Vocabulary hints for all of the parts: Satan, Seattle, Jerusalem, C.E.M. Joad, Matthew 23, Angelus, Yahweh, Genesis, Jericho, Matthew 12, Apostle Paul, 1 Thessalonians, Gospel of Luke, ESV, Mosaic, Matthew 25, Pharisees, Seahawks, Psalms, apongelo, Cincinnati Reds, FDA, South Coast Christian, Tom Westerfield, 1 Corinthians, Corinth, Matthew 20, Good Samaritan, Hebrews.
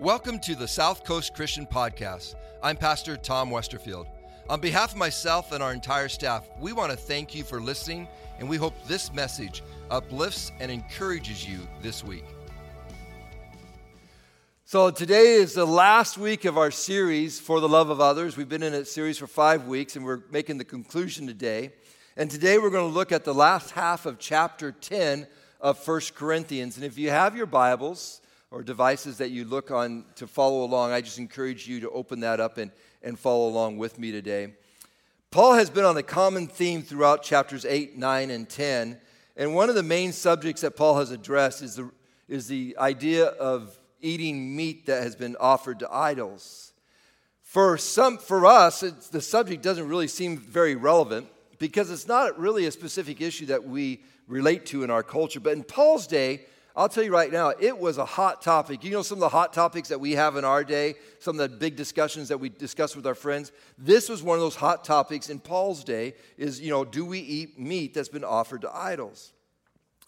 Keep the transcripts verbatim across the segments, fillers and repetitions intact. Welcome to the South Coast Christian Podcast. I'm Pastor Tom Westerfield. On behalf of myself and our entire staff, we want to thank you for listening, and we hope this message uplifts and encourages you this week. So today is the last week of our series, For the Love of Others. We've been in a series for five weeks, and we're making the conclusion today. And today we're going to look at the last half of chapter ten of First Corinthians. And if you have your Bibles or devices that you look on to follow along, I just encourage you to open that up and, and follow along with me today. Paul has been on a common theme throughout chapters eight, nine, and ten. And one of the main subjects that Paul has addressed is the, is the idea of eating meat that has been offered to idols. For some, for us, it's, the subject doesn't really seem very relevant because it's not really a specific issue that we relate to in our culture. But in Paul's day, I'll tell you right now, it was a hot topic. You know some of the hot topics that we have in our day, some of the big discussions that we discuss with our friends? This was one of those hot topics in Paul's day is, you know, do we eat meat that's been offered to idols?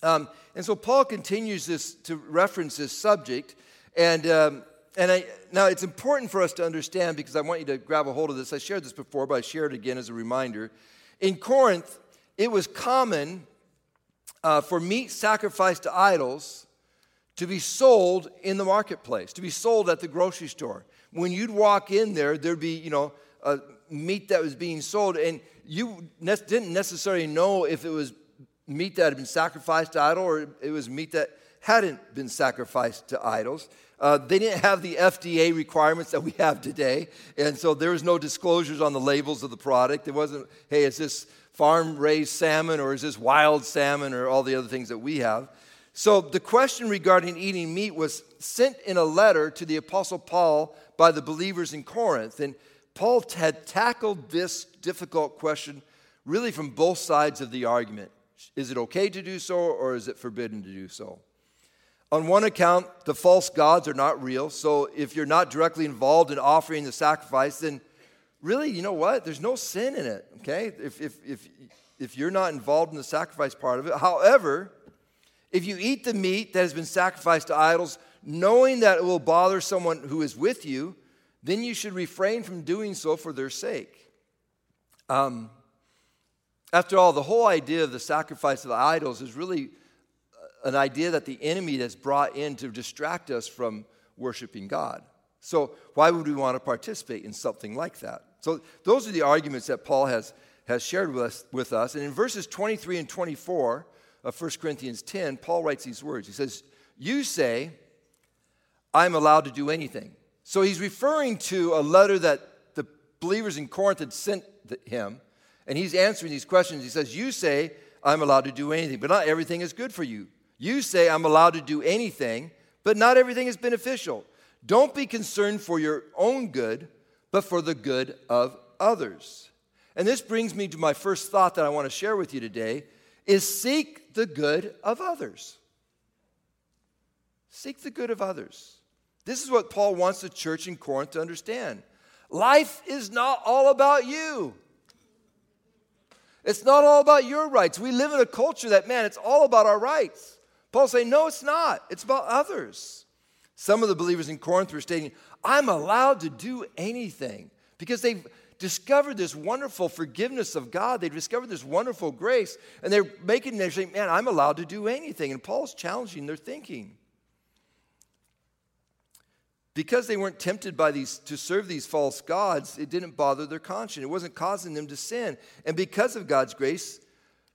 Um, and so Paul continues this to reference this subject. And um, and I, now it's important for us to understand, because I want you to grab a hold of this. I shared this before, but I share it again as a reminder. In Corinth, it was common uh, for meat sacrificed to idols to be sold in the marketplace, to be sold at the grocery store. When you'd walk in there, there'd be, you know, uh, meat that was being sold, and you ne- didn't necessarily know if it was meat that had been sacrificed to idol or it was meat that hadn't been sacrificed to idols. Uh, they didn't have the F D A requirements that we have today, and so there was no disclosures on the labels of the product. It wasn't, hey, is this farm-raised salmon or is this wild salmon or all the other things that we have. So the question regarding eating meat was sent in a letter to the Apostle Paul by the believers in Corinth, and Paul had tackled this difficult question really from both sides of the argument. Is it okay to do so or is it forbidden to do so? On one account, the false gods are not real, so if you're not directly involved in offering the sacrifice, then really, you know what? There's no sin in it, okay? If if if if you're not involved in the sacrifice part of it. However, if you eat the meat that has been sacrificed to idols, knowing that it will bother someone who is with you, then you should refrain from doing so for their sake. Um, after all, the whole idea of the sacrifice of the idols is really an idea that the enemy has brought in to distract us from worshiping God. So why would we want to participate in something like that? So those are the arguments that Paul has, has shared with us, with us. And in verses twenty-three and twenty-four of First Corinthians ten, Paul writes these words. He says, "You say, I'm allowed to do anything." So he's referring to a letter that the believers in Corinth had sent him, and he's answering these questions. He says, "You say, I'm allowed to do anything, but not everything is good for you. You say, I'm allowed to do anything, but not everything is beneficial. Don't be concerned for your own good, but for the good of others." And this brings me to my first thought that I want to share with you today, is seek the good of others. Seek the good of others. This is what Paul wants the church in Corinth to understand. Life is not all about you. It's not all about your rights. We live in a culture that, man, it's all about our rights. Paul's saying, no, it's not. It's about others. Some of the believers in Corinth were stating, I'm allowed to do anything, because they've discovered this wonderful forgiveness of God. They've discovered this wonderful grace, and they're making they're saying, man, I'm allowed to do anything. And Paul's challenging their thinking. Because they weren't tempted by these to serve these false gods, it didn't bother their conscience. It wasn't causing them to sin. And because of God's grace,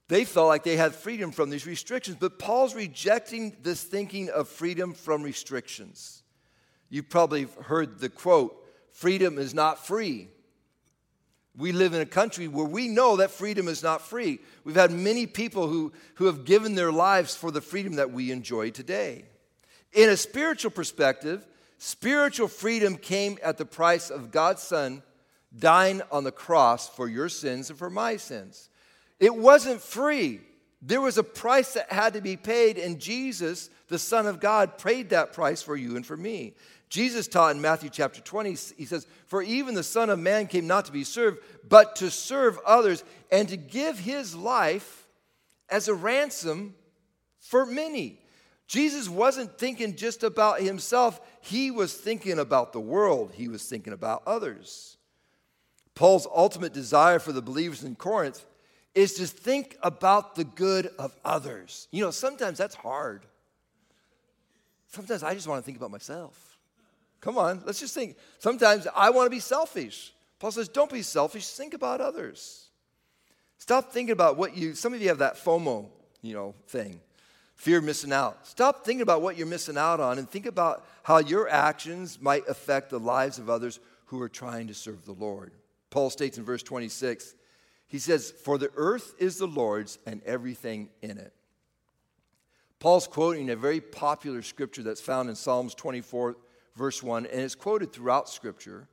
they felt like they had freedom from these restrictions. But Paul's rejecting this thinking of freedom from restrictions. You probably heard the quote, freedom is not free. We live in a country where we know that freedom is not free. We've had many people who, who have given their lives for the freedom that we enjoy today. In a spiritual perspective, spiritual freedom came at the price of God's Son dying on the cross for your sins and for my sins. It wasn't free. There was a price that had to be paid, and Jesus, the Son of God, paid that price for you and for me. Jesus taught in Matthew chapter twenty, he says, "For even the Son of Man came not to be served, but to serve others, and to give his life as a ransom for many." Jesus wasn't thinking just about himself. He was thinking about the world. He was thinking about others. Paul's ultimate desire for the believers in Corinth is to think about the good of others. You know, sometimes that's hard. Sometimes I just want to think about myself. Come on, let's just think. Sometimes I want to be selfish. Paul says, don't be selfish. Think about others. Stop thinking about what you, some of you have that FOMO, you know, thing. Fear of missing out. Stop thinking about what you're missing out on and think about how your actions might affect the lives of others who are trying to serve the Lord. Paul states in verse twenty-six, he says, for the earth is the Lord's and everything in it. Paul's quoting a very popular scripture that's found in Psalms twenty-four, verse one, and it's quoted throughout scripture.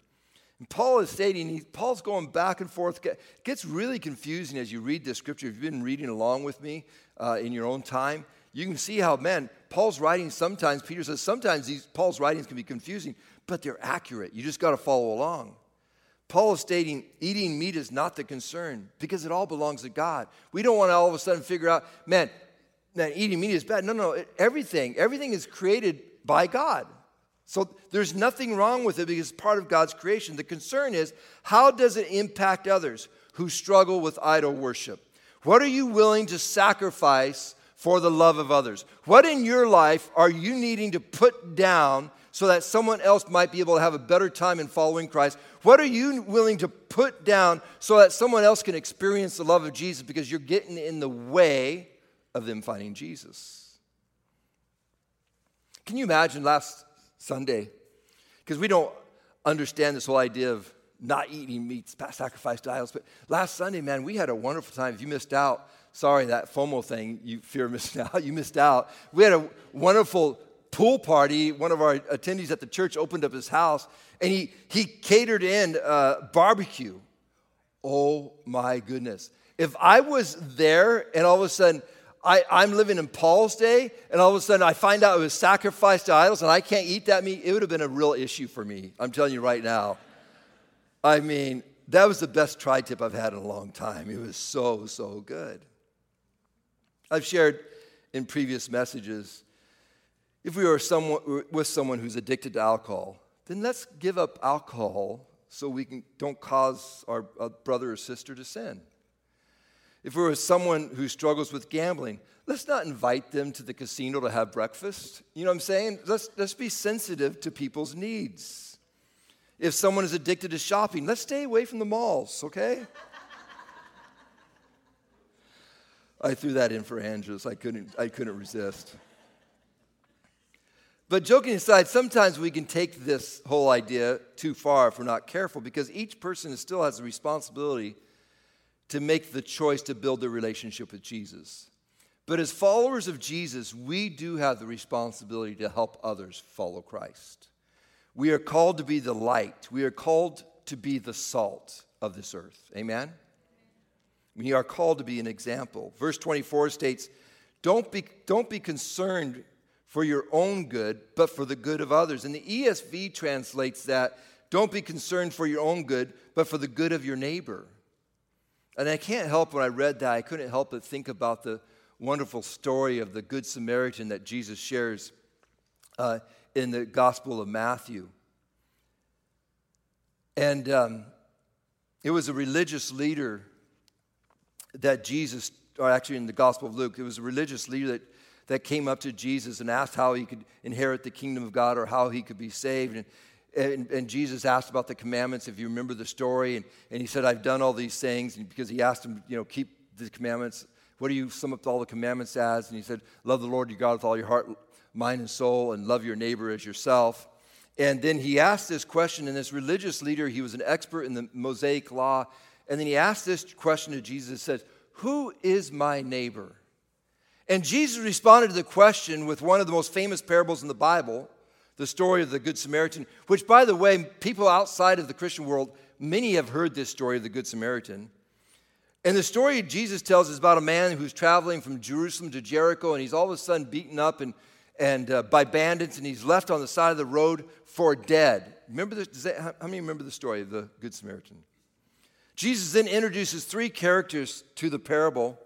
And Paul is stating, he, Paul's going back and forth. It gets really confusing as you read this scripture. If you've been reading along with me uh, in your own time, you can see how, man, Paul's writings sometimes, Peter says, sometimes these Paul's writings can be confusing, but they're accurate. You just got to follow along. Paul is stating eating meat is not the concern because it all belongs to God. We don't want to all of a sudden figure out, man, man eating meat is bad. No, no, it, everything, everything is created by God. So there's nothing wrong with it because it's part of God's creation. The concern is, how does it impact others who struggle with idol worship? What are you willing to sacrifice for the love of others? What in your life are you needing to put down so that someone else might be able to have a better time in following Christ? What are you willing to put down so that someone else can experience the love of Jesus, because you're getting in the way of them finding Jesus? Can you imagine last Sunday? Because we don't understand this whole idea of not eating meat, sacrifice to idols. But last Sunday, man, we had a wonderful time. If you missed out, sorry, that FOMO thing, you fear missing out, you missed out. We had a wonderful pool party. One of our attendees at the church opened up his house, and he he catered in uh, barbecue. Oh, my goodness. If I was there, and all of a sudden, I, I'm living in Paul's day, and all of a sudden I find out it was sacrificed to idols, and I can't eat that meat, it would have been a real issue for me. I'm telling you right now. I mean, that was the best tri-tip I've had in a long time. It was so, so good. I've shared in previous messages, if we are someone, with someone who's addicted to alcohol, then let's give up alcohol so we can don't cause our, our brother or sister to sin. If we're with someone who struggles with gambling, let's not invite them to the casino to have breakfast. You know what I'm saying? Let's, let's be sensitive to people's needs. If someone is addicted to shopping, let's stay away from the malls, okay? I threw that in for Angelus. I couldn't, I couldn't resist. But joking aside, sometimes we can take this whole idea too far if we're not careful, because each person still has a responsibility to make the choice to build their relationship with Jesus. But as followers of Jesus, we do have the responsibility to help others follow Christ. We are called to be the light. We are called to be the salt of this earth. Amen? We are called to be an example. Verse twenty-four states, don't be, don't be concerned for your own good, but for the good of others. And the E S V translates that, don't be concerned for your own good, but for the good of your neighbor. And I can't help, when I read that, I couldn't help but think about the wonderful story of the Good Samaritan that Jesus shares uh, in the Gospel of Matthew. And um, it was a religious leader that Jesus, or actually in the Gospel of Luke, it was a religious leader that that came up to Jesus and asked how he could inherit the kingdom of God or how he could be saved. And, and, and Jesus asked about the commandments, if you remember the story. And, and he said, I've done all these things. And because he asked him, you know, keep the commandments. What do you sum up all the commandments as? And he said, love the Lord your God with all your heart, mind, and soul, and love your neighbor as yourself. And then he asked this question, and this religious leader, he was an expert in the Mosaic law. And then he asked this question to Jesus and says, who is my neighbor? And Jesus responded to the question with one of the most famous parables in the Bible, the story of the Good Samaritan, which, by the way, people outside of the Christian world, many have heard this story of the Good Samaritan. And the story Jesus tells is about a man who's traveling from Jerusalem to Jericho, and he's all of a sudden beaten up and, and uh, by bandits, and he's left on the side of the road for dead. Remember this, does that, how many remember the story of the Good Samaritan? Jesus then introduces three characters to the parable.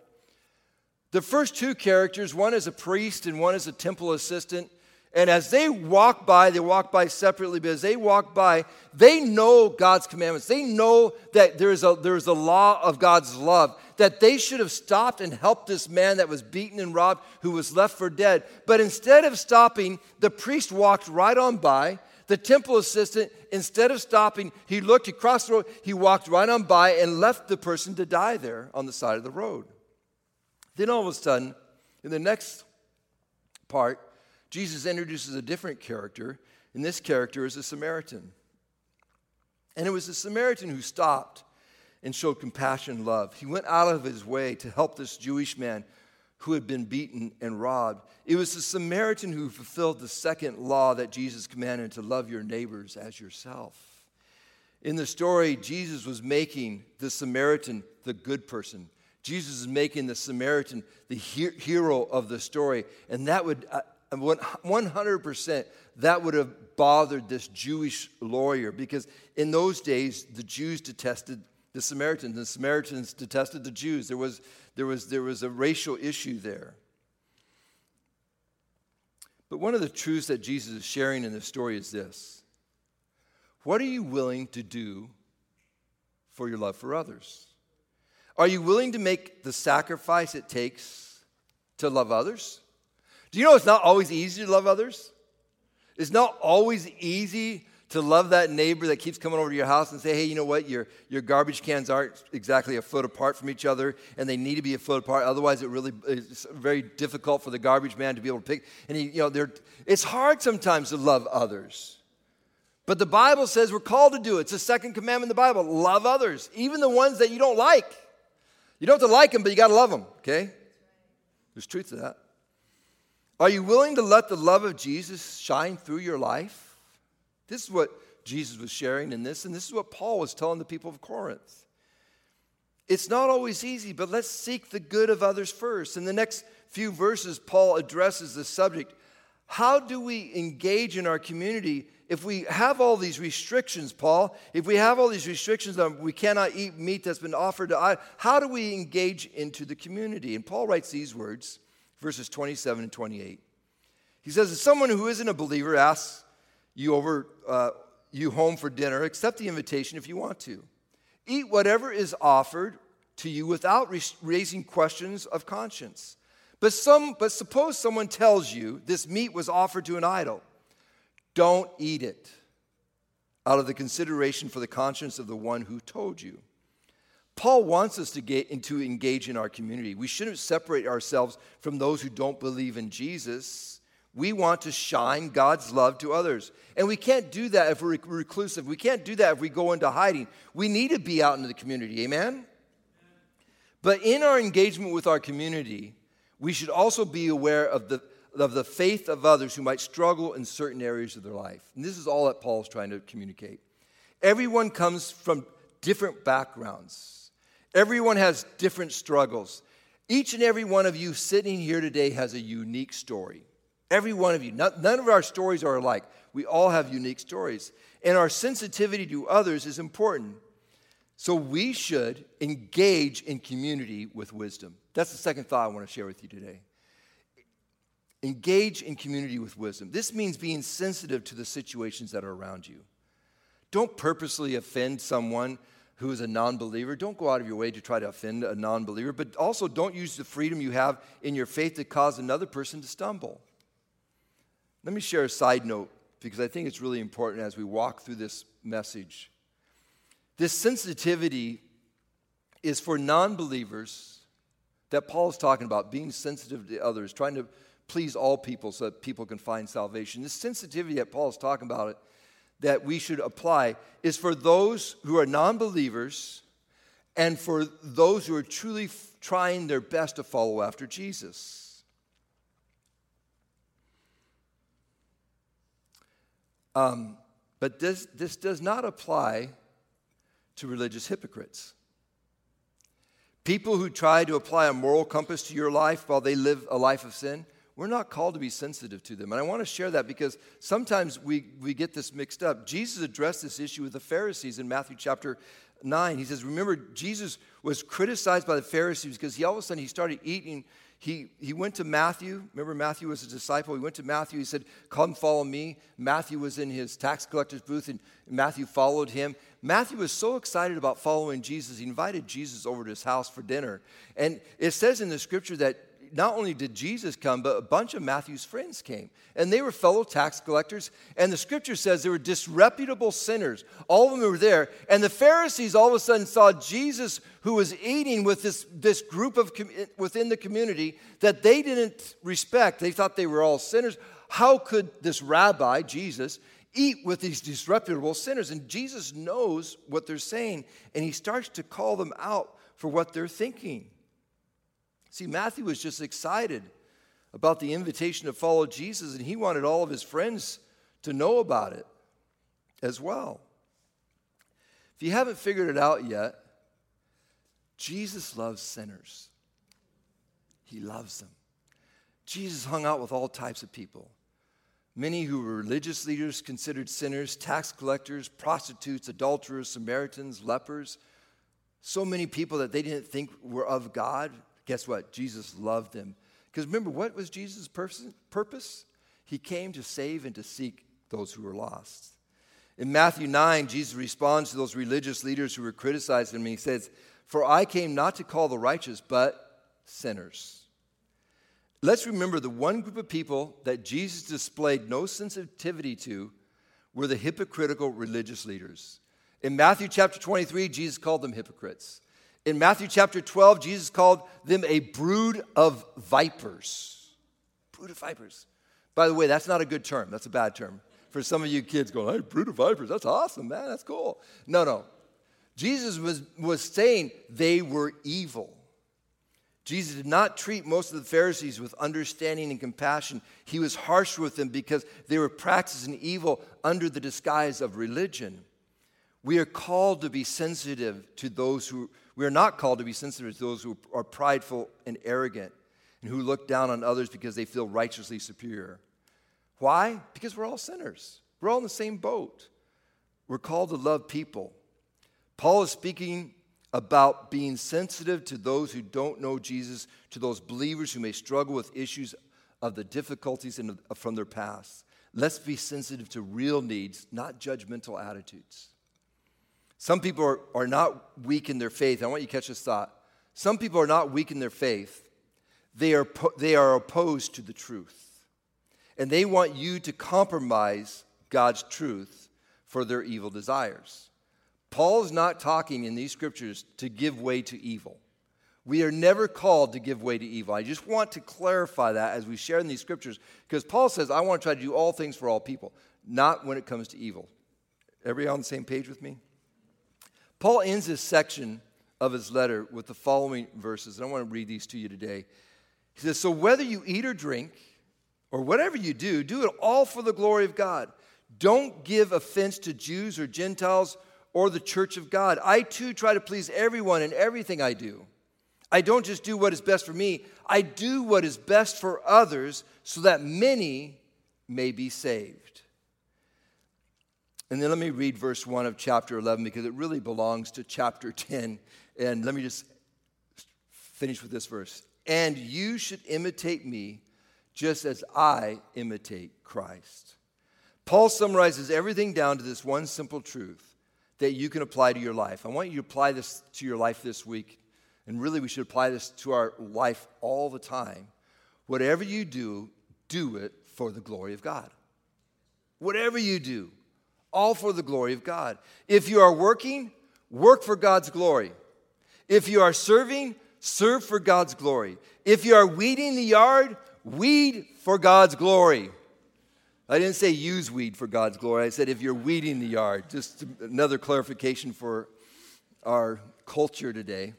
The first two characters, one is a priest and one is a temple assistant. And as they walk by, they walk by separately, but as they walk by, they know God's commandments. They know that there's a, there's a law of God's love, that they should have stopped and helped this man that was beaten and robbed, who was left for dead. But instead of stopping, the priest walked right on by. The temple assistant, instead of stopping, he looked across the road, he walked right on by and left the person to die there on the side of the road. Then all of a sudden, in the next part, Jesus introduces a different character, and this character is a Samaritan. And it was the Samaritan who stopped and showed compassion and love. He went out of his way to help this Jewish man who had been beaten and robbed. It was the Samaritan who fulfilled the second law that Jesus commanded, to love your neighbors as yourself. In the story, Jesus was making the Samaritan the good person. Jesus is making the Samaritan the he- hero of the story, and that would... Uh, one hundred percent that would have bothered this Jewish lawyer, because in those days the Jews detested the Samaritans, and the Samaritans detested the Jews. There was, there was, there was a racial issue there. But one of the truths that Jesus is sharing in this story is this: what are you willing to do for your love for others? Are you willing to make the sacrifice it takes to love others? Do you know it's not always easy to love others? It's not always easy to love that neighbor that keeps coming over to your house and say, hey, you know what, your, your garbage cans aren't exactly a foot apart from each other, and they need to be a foot apart, otherwise it really is very difficult for the garbage man to be able to pick. And he, you know, they're, it's hard sometimes to love others. But the Bible says we're called to do it. It's the second commandment in the Bible. Love others, even the ones that you don't like. You don't have to like them, but you got to love them, okay? There's truth to that. Are you willing to let the love of Jesus shine through your life? This is what Jesus was sharing in this, and this is what Paul was telling the people of Corinth. It's not always easy, but let's seek the good of others first. In the next few verses, Paul addresses the subject. How do we engage in our community if we have all these restrictions, Paul? If we have all these restrictions on we cannot eat meat that's been offered to idols, how do we engage into the community? And Paul writes these words. Verses twenty-seven and twenty-eight. He says, if someone who isn't a believer asks you over uh, you home for dinner, accept the invitation if you want to. Eat whatever is offered to you without re- raising questions of conscience. But some, but suppose someone tells you this meat was offered to an idol. Don't eat it out of the consideration for the conscience of the one who told you. Paul wants us to get into engage in our community. We shouldn't separate ourselves from those who don't believe in Jesus. We want to shine God's love to others. And we can't do that if we're reclusive. We can't do that if we go into hiding. We need to be out into the community, amen? But in our engagement with our community, we should also be aware of the, of the faith of others who might struggle in certain areas of their life. And this is all that Paul's trying to communicate. Everyone comes from different backgrounds. Everyone has different struggles. Each and every one of you sitting here today has a unique story. Every one of you. None of our stories are alike. We all have unique stories. And our sensitivity to others is important. So we should engage in community with wisdom. That's the second thought I want to share with you today. Engage in community with wisdom. This means being sensitive to the situations that are around you. Don't purposely offend someone who is a non-believer. Don't go out of your way to try to offend a non-believer, but also don't use the freedom you have in your faith to cause another person to stumble. Let me share a side note, because I think it's really important as we walk through this message. This sensitivity is for non-believers that Paul is talking about, being sensitive to others, trying to please all people so that people can find salvation. This sensitivity that Paul is talking about it, that we should apply is for those who are non-believers and for those who are truly f- trying their best to follow after Jesus. Um, but this, this does not apply to religious hypocrites. People who try to apply a moral compass to your life while they live a life of sin, we're not called to be sensitive to them. And I want to share that because sometimes we, we get this mixed up. Jesus addressed this issue with the Pharisees in Matthew chapter nine. He says, remember, Jesus was criticized by the Pharisees because he all of a sudden he started eating He he went to Matthew. Remember, Matthew was a disciple. He went to Matthew. He said, come follow me. Matthew was in his tax collector's booth, and Matthew followed him. Matthew was so excited about following Jesus, he invited Jesus over to his house for dinner. And it says in the scripture that not only did Jesus come, but a bunch of Matthew's friends came. And they were fellow tax collectors. And the scripture says they were disreputable sinners. All of them were there. And the Pharisees all of a sudden saw Jesus, who was eating with this, this group of com- within the community that they didn't respect. They thought they were all sinners. How could this rabbi, Jesus, eat with these disreputable sinners? And Jesus knows what they're saying. And he starts to call them out for what they're thinking. See, Matthew was just excited about the invitation to follow Jesus, and he wanted all of his friends to know about it as well. If you haven't figured it out yet, Jesus loves sinners. He loves them. Jesus hung out with all types of people. Many who were religious leaders considered sinners, tax collectors, prostitutes, adulterers, Samaritans, lepers. So many people that they didn't think were of God. Guess what? Jesus loved them. Because remember, what was Jesus' purpose? He came to save and to seek those who were lost. In Matthew nine, Jesus responds to those religious leaders who were criticizing him. He says, for I came not to call the righteous, but sinners. Let's remember the one group of people that Jesus displayed no sensitivity to were the hypocritical religious leaders. In Matthew chapter twenty-three, Jesus called them hypocrites. In Matthew chapter twelve, Jesus called them a brood of vipers. Brood of vipers. By the way, that's not a good term. That's a bad term. For some of you kids going, hey, brood of vipers, that's awesome, man. That's cool. No, no. Jesus was, was saying they were evil. Jesus did not treat most of the Pharisees with understanding and compassion. He was harsh with them because they were practicing evil under the disguise of religion. We are called to be sensitive to those who... We are not called to be sensitive to those who are prideful and arrogant and who look down on others because they feel righteously superior. Why? Because we're all sinners. We're all in the same boat. We're called to love people. Paul is speaking about being sensitive to those who don't know Jesus, to those believers who may struggle with issues of the difficulties in, from their past. Let's be sensitive to real needs, not judgmental attitudes. Some people are, are not weak in their faith. I want you to catch this thought. Some people are not weak in their faith. They are, po- they are opposed to the truth. And they want you to compromise God's truth for their evil desires. Paul's not talking in these scriptures to give way to evil. We are never called to give way to evil. I just want to clarify that as we share in these scriptures. Because Paul says, I want to try to do all things for all people. Not when it comes to evil. Everybody on the same page with me? Paul ends this section of his letter with the following verses, and I want to read these to you today. He says, so whether you eat or drink, or whatever you do, do it all for the glory of God. Don't give offense to Jews or Gentiles or the church of God. I too try to please everyone in everything I do. I don't just do what is best for me. I do what is best for others so that many may be saved. And then let me read verse one of chapter eleven because it really belongs to chapter ten. And let me just finish with this verse. And you should imitate me just as I imitate Christ. Paul summarizes everything down to this one simple truth that you can apply to your life. I want you to apply this to your life this week. And really we should apply this to our life all the time. Whatever you do, do it for the glory of God. Whatever you do. All for the glory of God. If you are working, work for God's glory. If you are serving, serve for God's glory. If you are weeding the yard, weed for God's glory. I didn't say use weed for God's glory. I said if you're weeding the yard. Just another clarification for our culture today.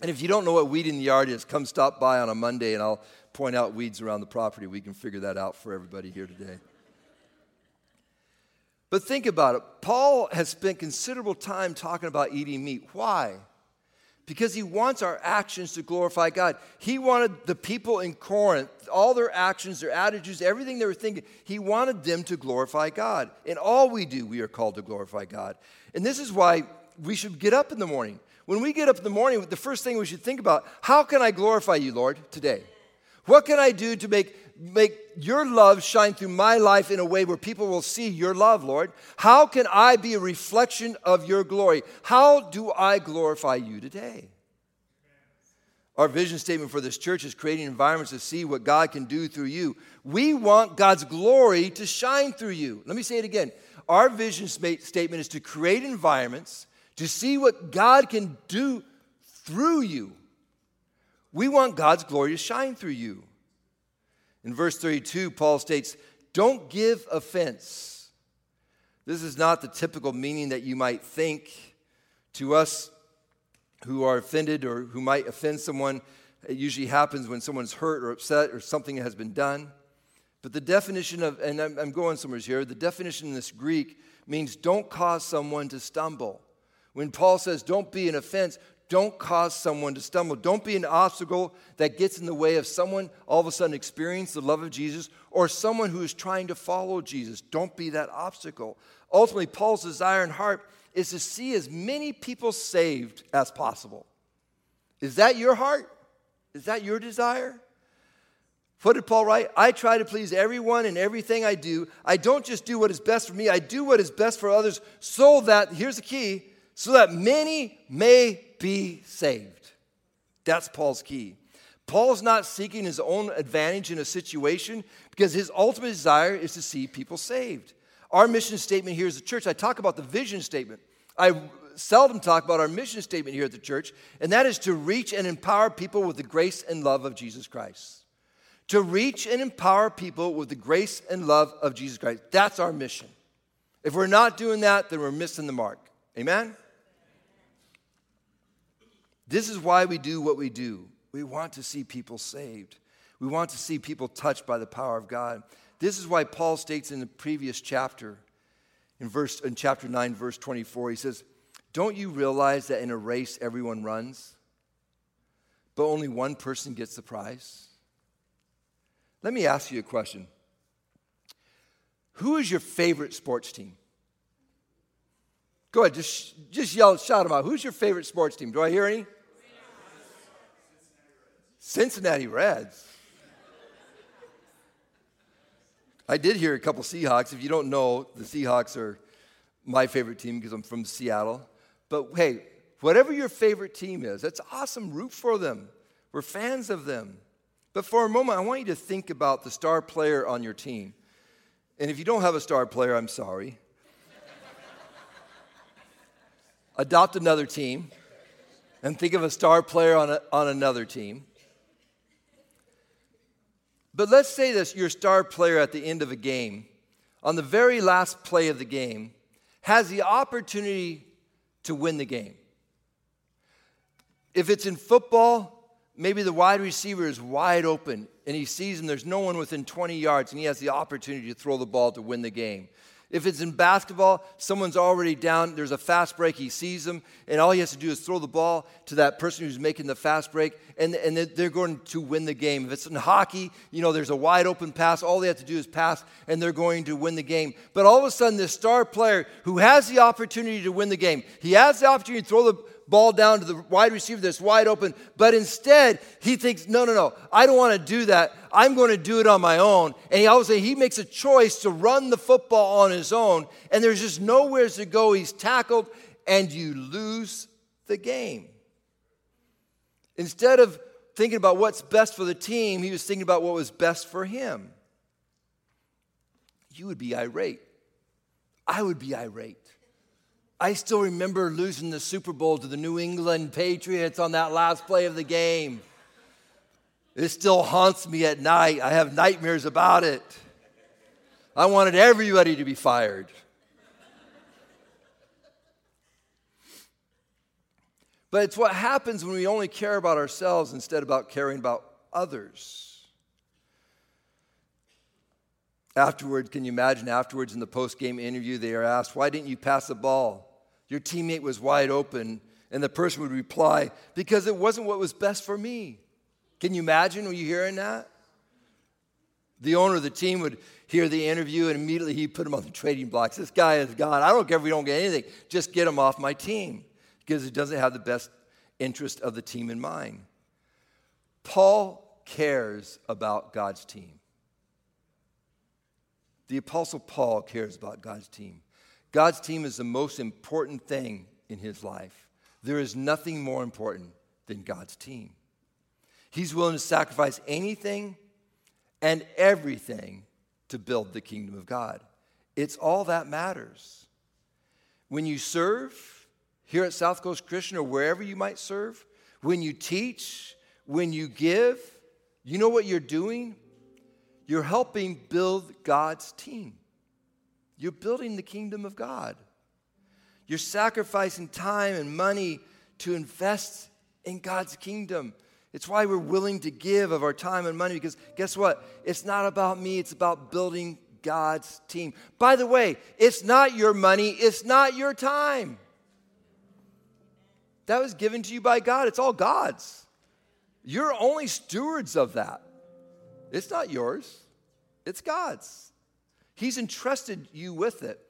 And if you don't know what weeding the yard is, come stop by on a Monday and I'll point out weeds around the property. We can figure that out for everybody here today. But think about it. Paul has spent considerable time talking about eating meat. Why? Because he wants our actions to glorify God. He wanted the people in Corinth, all their actions, their attitudes, everything they were thinking, he wanted them to glorify God. In all we do, we are called to glorify God. And this is why we should get up in the morning. When we get up in the morning, the first thing we should think about, how can I glorify you, Lord, today? What can I do to make, make your love shine through my life in a way where people will see your love, Lord? How can I be a reflection of your glory? How do I glorify you today? Our vision statement for this church is creating environments to see what God can do through you. We want God's glory to shine through you. Let me say it again. Our vision statement is to create environments to see what God can do through you. We want God's glory to shine through you. In verse thirty-two, Paul states, "Don't give offense." This is not the typical meaning that you might think. To us who are offended or who might offend someone, it usually happens when someone's hurt or upset or something has been done. But the definition of, and I'm, I'm going somewhere here, the definition in this Greek means don't cause someone to stumble. When Paul says don't be an offense, don't cause someone to stumble. Don't be an obstacle that gets in the way of someone all of a sudden experiencing the love of Jesus or someone who is trying to follow Jesus. Don't be that obstacle. Ultimately, Paul's desire and heart is to see as many people saved as possible. Is that your heart? Is that your desire? What did Paul write? I try to please everyone in everything I do. I don't just do what is best for me. I do what is best for others so that, here's the key, so that many may be saved. That's Paul's key. Paul's not seeking his own advantage in a situation because his ultimate desire is to see people saved. Our mission statement here as a church, I talk about the vision statement. I seldom talk about our mission statement here at the church, and that is to reach and empower people with the grace and love of Jesus Christ. To reach and empower people with the grace and love of Jesus Christ. That's our mission. If we're not doing that, then we're missing the mark. Amen? This is why we do what we do. We want to see people saved. We want to see people touched by the power of God. This is why Paul states in the previous chapter, in verse in chapter nine, verse twenty-four, he says, "Don't you realize that in a race everyone runs, but only one person gets the prize?" Let me ask you a question. Who is your favorite sports team? Go ahead, just, just yell, shout them out. Who's your favorite sports team? Do I hear any? Cincinnati Reds. Cincinnati Reds. I did hear a couple Seahawks. If you don't know, the Seahawks are my favorite team because I'm from Seattle. But hey, whatever your favorite team is, that's awesome. Root for them. We're fans of them. But for a moment, I want you to think about the star player on your team. And if you don't have a star player, I'm sorry. Adopt another team and think of a star player on, a, on another team. But let's say this, your star player at the end of a game, on the very last play of the game, has the opportunity to win the game. If it's in football, maybe the wide receiver is wide open and he sees him, there's no one within twenty yards and he has the opportunity to throw the ball to win the game. If it's in basketball, someone's already down, there's a fast break, he sees them, and all he has to do is throw the ball to that person who's making the fast break, and, and they're going to win the game. If it's in hockey, you know, there's a wide open pass, all they have to do is pass, and they're going to win the game. But all of a sudden, this star player who has the opportunity to win the game, he has the opportunity to throw the ball down to the wide receiver that's wide open, but instead, he thinks, no, no, no, I don't want to do that. I'm going to do it on my own. And he always say he makes a choice to run the football on his own, and there's just nowhere to go. He's tackled, and you lose the game. Instead of thinking about what's best for the team, he was thinking about what was best for him. You would be irate. I would be irate. I still remember losing the Super Bowl to the New England Patriots on that last play of the game. It still haunts me at night. I have nightmares about it. I wanted everybody to be fired. But it's what happens when we only care about ourselves instead about caring about others. Afterward, can you imagine afterwards in the post-game interview, they are asked, "Why didn't you pass the ball? Your teammate was wide open," and the person would reply, "Because it wasn't what was best for me." Can you imagine when you're hearing that? The owner of the team would hear the interview, and immediately he'd put him on the trading blocks. "This guy is gone. I don't care if we don't get anything. Just get him off my team," because he doesn't have the best interest of the team in mind. Paul cares about God's team. The Apostle Paul cares about God's team. God's team is the most important thing in his life. There is nothing more important than God's team. He's willing to sacrifice anything and everything to build the kingdom of God. It's all that matters. When you serve here at South Coast Christian or wherever you might serve, when you teach, when you give, you know what you're doing? You're helping build God's team. You're building the kingdom of God. You're sacrificing time and money to invest in God's kingdom. It's why we're willing to give of our time and money, because guess what? It's not about me. It's about building God's team. By the way, it's not your money. It's not your time. That was given to you by God. It's all God's. You're only stewards of that. It's not yours. It's God's. He's entrusted you with it.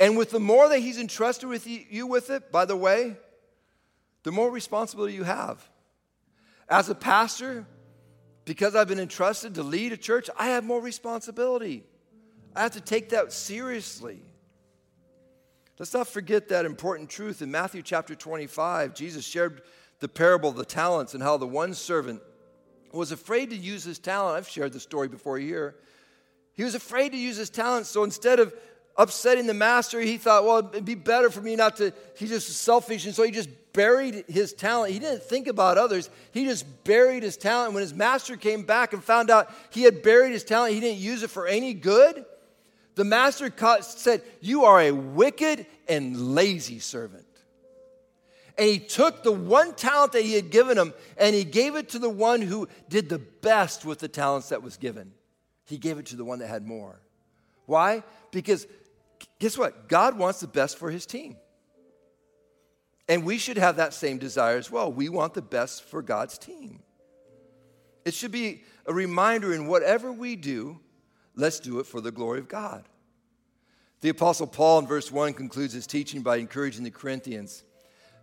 And with the more that he's entrusted with you with it, by the way, the more responsibility you have. As a pastor, because I've been entrusted to lead a church, I have more responsibility. I have to take that seriously. Let's not forget that important truth. In Matthew chapter twenty-five, Jesus shared the parable of the talents and how the one servant was afraid to use his talent. I've shared the story before here. He was afraid to use his talent, so instead of upsetting the master, he thought, well, it'd be better for me not to. He's just selfish, and so he just buried his talent. He didn't think about others. He just buried his talent. When his master came back and found out he had buried his talent, he didn't use it for any good, the master caught, said, you are a wicked and lazy servant. And he took the one talent that he had given him and he gave it to the one who did the best with the talents that was given. He gave it to the one that had more. Why? Because guess what? God wants the best for his team. And we should have that same desire as well. We want the best for God's team. It should be a reminder in whatever we do, let's do it for the glory of God. The Apostle Paul in verse one concludes his teaching by encouraging the Corinthians.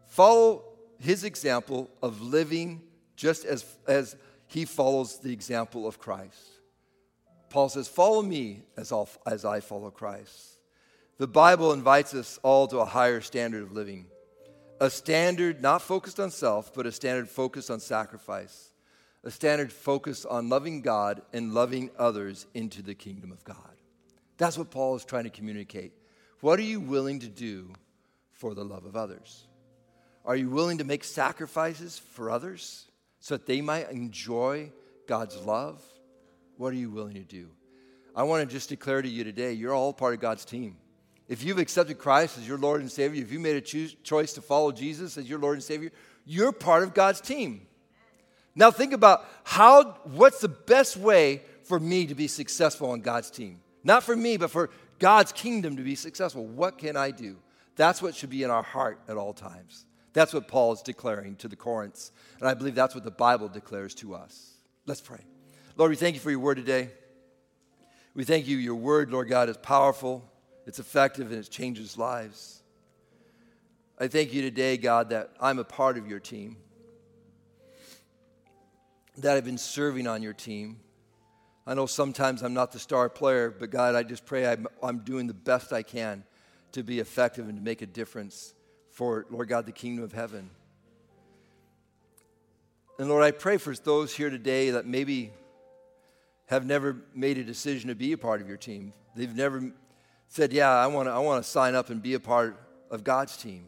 Follow his example of living just as, as he follows the example of Christ. Paul says, follow me as, all, as I follow Christ. The Bible invites us all to a higher standard of living, a standard not focused on self, but a standard focused on sacrifice, a standard focused on loving God and loving others into the kingdom of God. That's what Paul is trying to communicate. What are you willing to do for the love of others? Are you willing to make sacrifices for others so that they might enjoy God's love? What are you willing to do? I want to just declare to you today, you're all part of God's team. If you've accepted Christ as your Lord and Savior, if you made a choose, choice to follow Jesus as your Lord and Savior, you're part of God's team. Now think about how. What's the best way for me to be successful on God's team? Not for me, but for God's kingdom to be successful. What can I do? That's what should be in our heart at all times. That's what Paul is declaring to the Corinthians, and I believe that's what the Bible declares to us. Let's pray. Lord, we thank you for your word today. We thank you. Your word, Lord God, is powerful, it's effective, and it changes lives. I thank you today, God, that I'm a part of your team, that I've been serving on your team. I know sometimes I'm not the star player, but God, I just pray I'm, I'm doing the best I can to be effective and to make a difference for, Lord God, the kingdom of heaven. And Lord, I pray for those here today that maybe have never made a decision to be a part of your team. They've never said, yeah, I want to I want to sign up and be a part of God's team.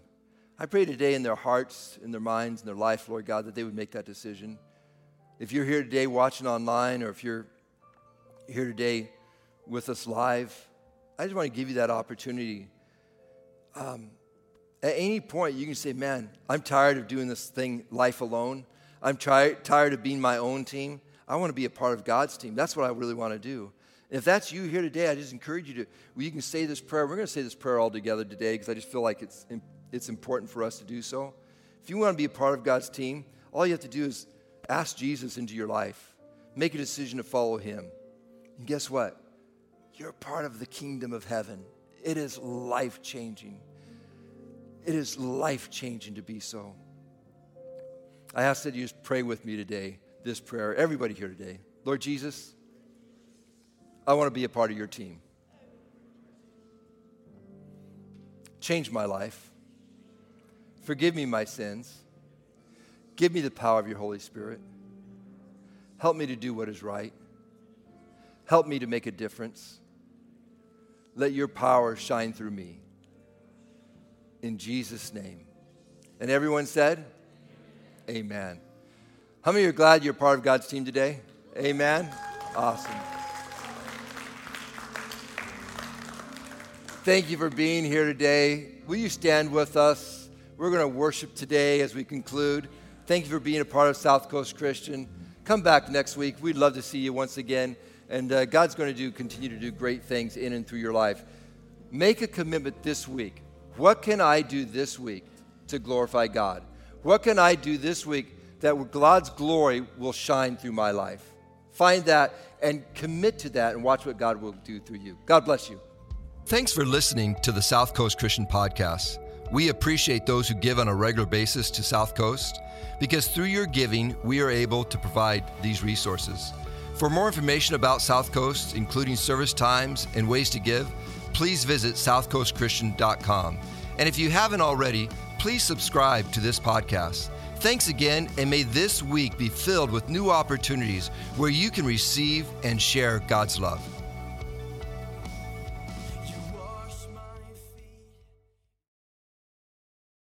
I pray today in their hearts, in their minds, in their life, Lord God, that they would make that decision. If you're here today watching online, or if you're here today with us live, I just want to give you that opportunity. Um, At any point, you can say, man, I'm tired of doing this thing, life alone. I'm tri- tired of being my own team. I want to be a part of God's team. That's what I really want to do. And if that's you here today, I just encourage you to, well, you can say this prayer. We're going to say this prayer all together today because I just feel like it's it's important for us to do so. If you want to be a part of God's team, all you have to do is ask Jesus into your life. Make a decision to follow him. And guess what? You're part of the kingdom of heaven. It is life-changing. It is life-changing to be so. I ask that you just pray with me today this prayer. Everybody here today. Lord Jesus, I want to be a part of your team. Change my life. Forgive me my sins. Give me the power of your Holy Spirit. Help me to do what is right. Help me to make a difference. Let your power shine through me. In Jesus' name. And everyone said, amen. Amen. How many are glad you're part of God's team today? Amen. Awesome. Thank you for being here today. Will you stand with us? We're going to worship today as we conclude. Thank you for being a part of South Coast Christian. Come back next week. We'd love to see you once again. And uh, God's going to do continue to do great things in and through your life. Make a commitment this week. What can I do this week to glorify God? What can I do this week that God's glory will shine through my life? Find that and commit to that and watch what God will do through you. God bless you. Thanks for listening to the South Coast Christian Podcast. We appreciate those who give on a regular basis to South Coast because through your giving, we are able to provide these resources. For more information about South Coast, including service times and ways to give, please visit south coast christian dot com. And if you haven't already, please subscribe to this podcast. Thanks again, and may this week be filled with new opportunities where you can receive and share God's love.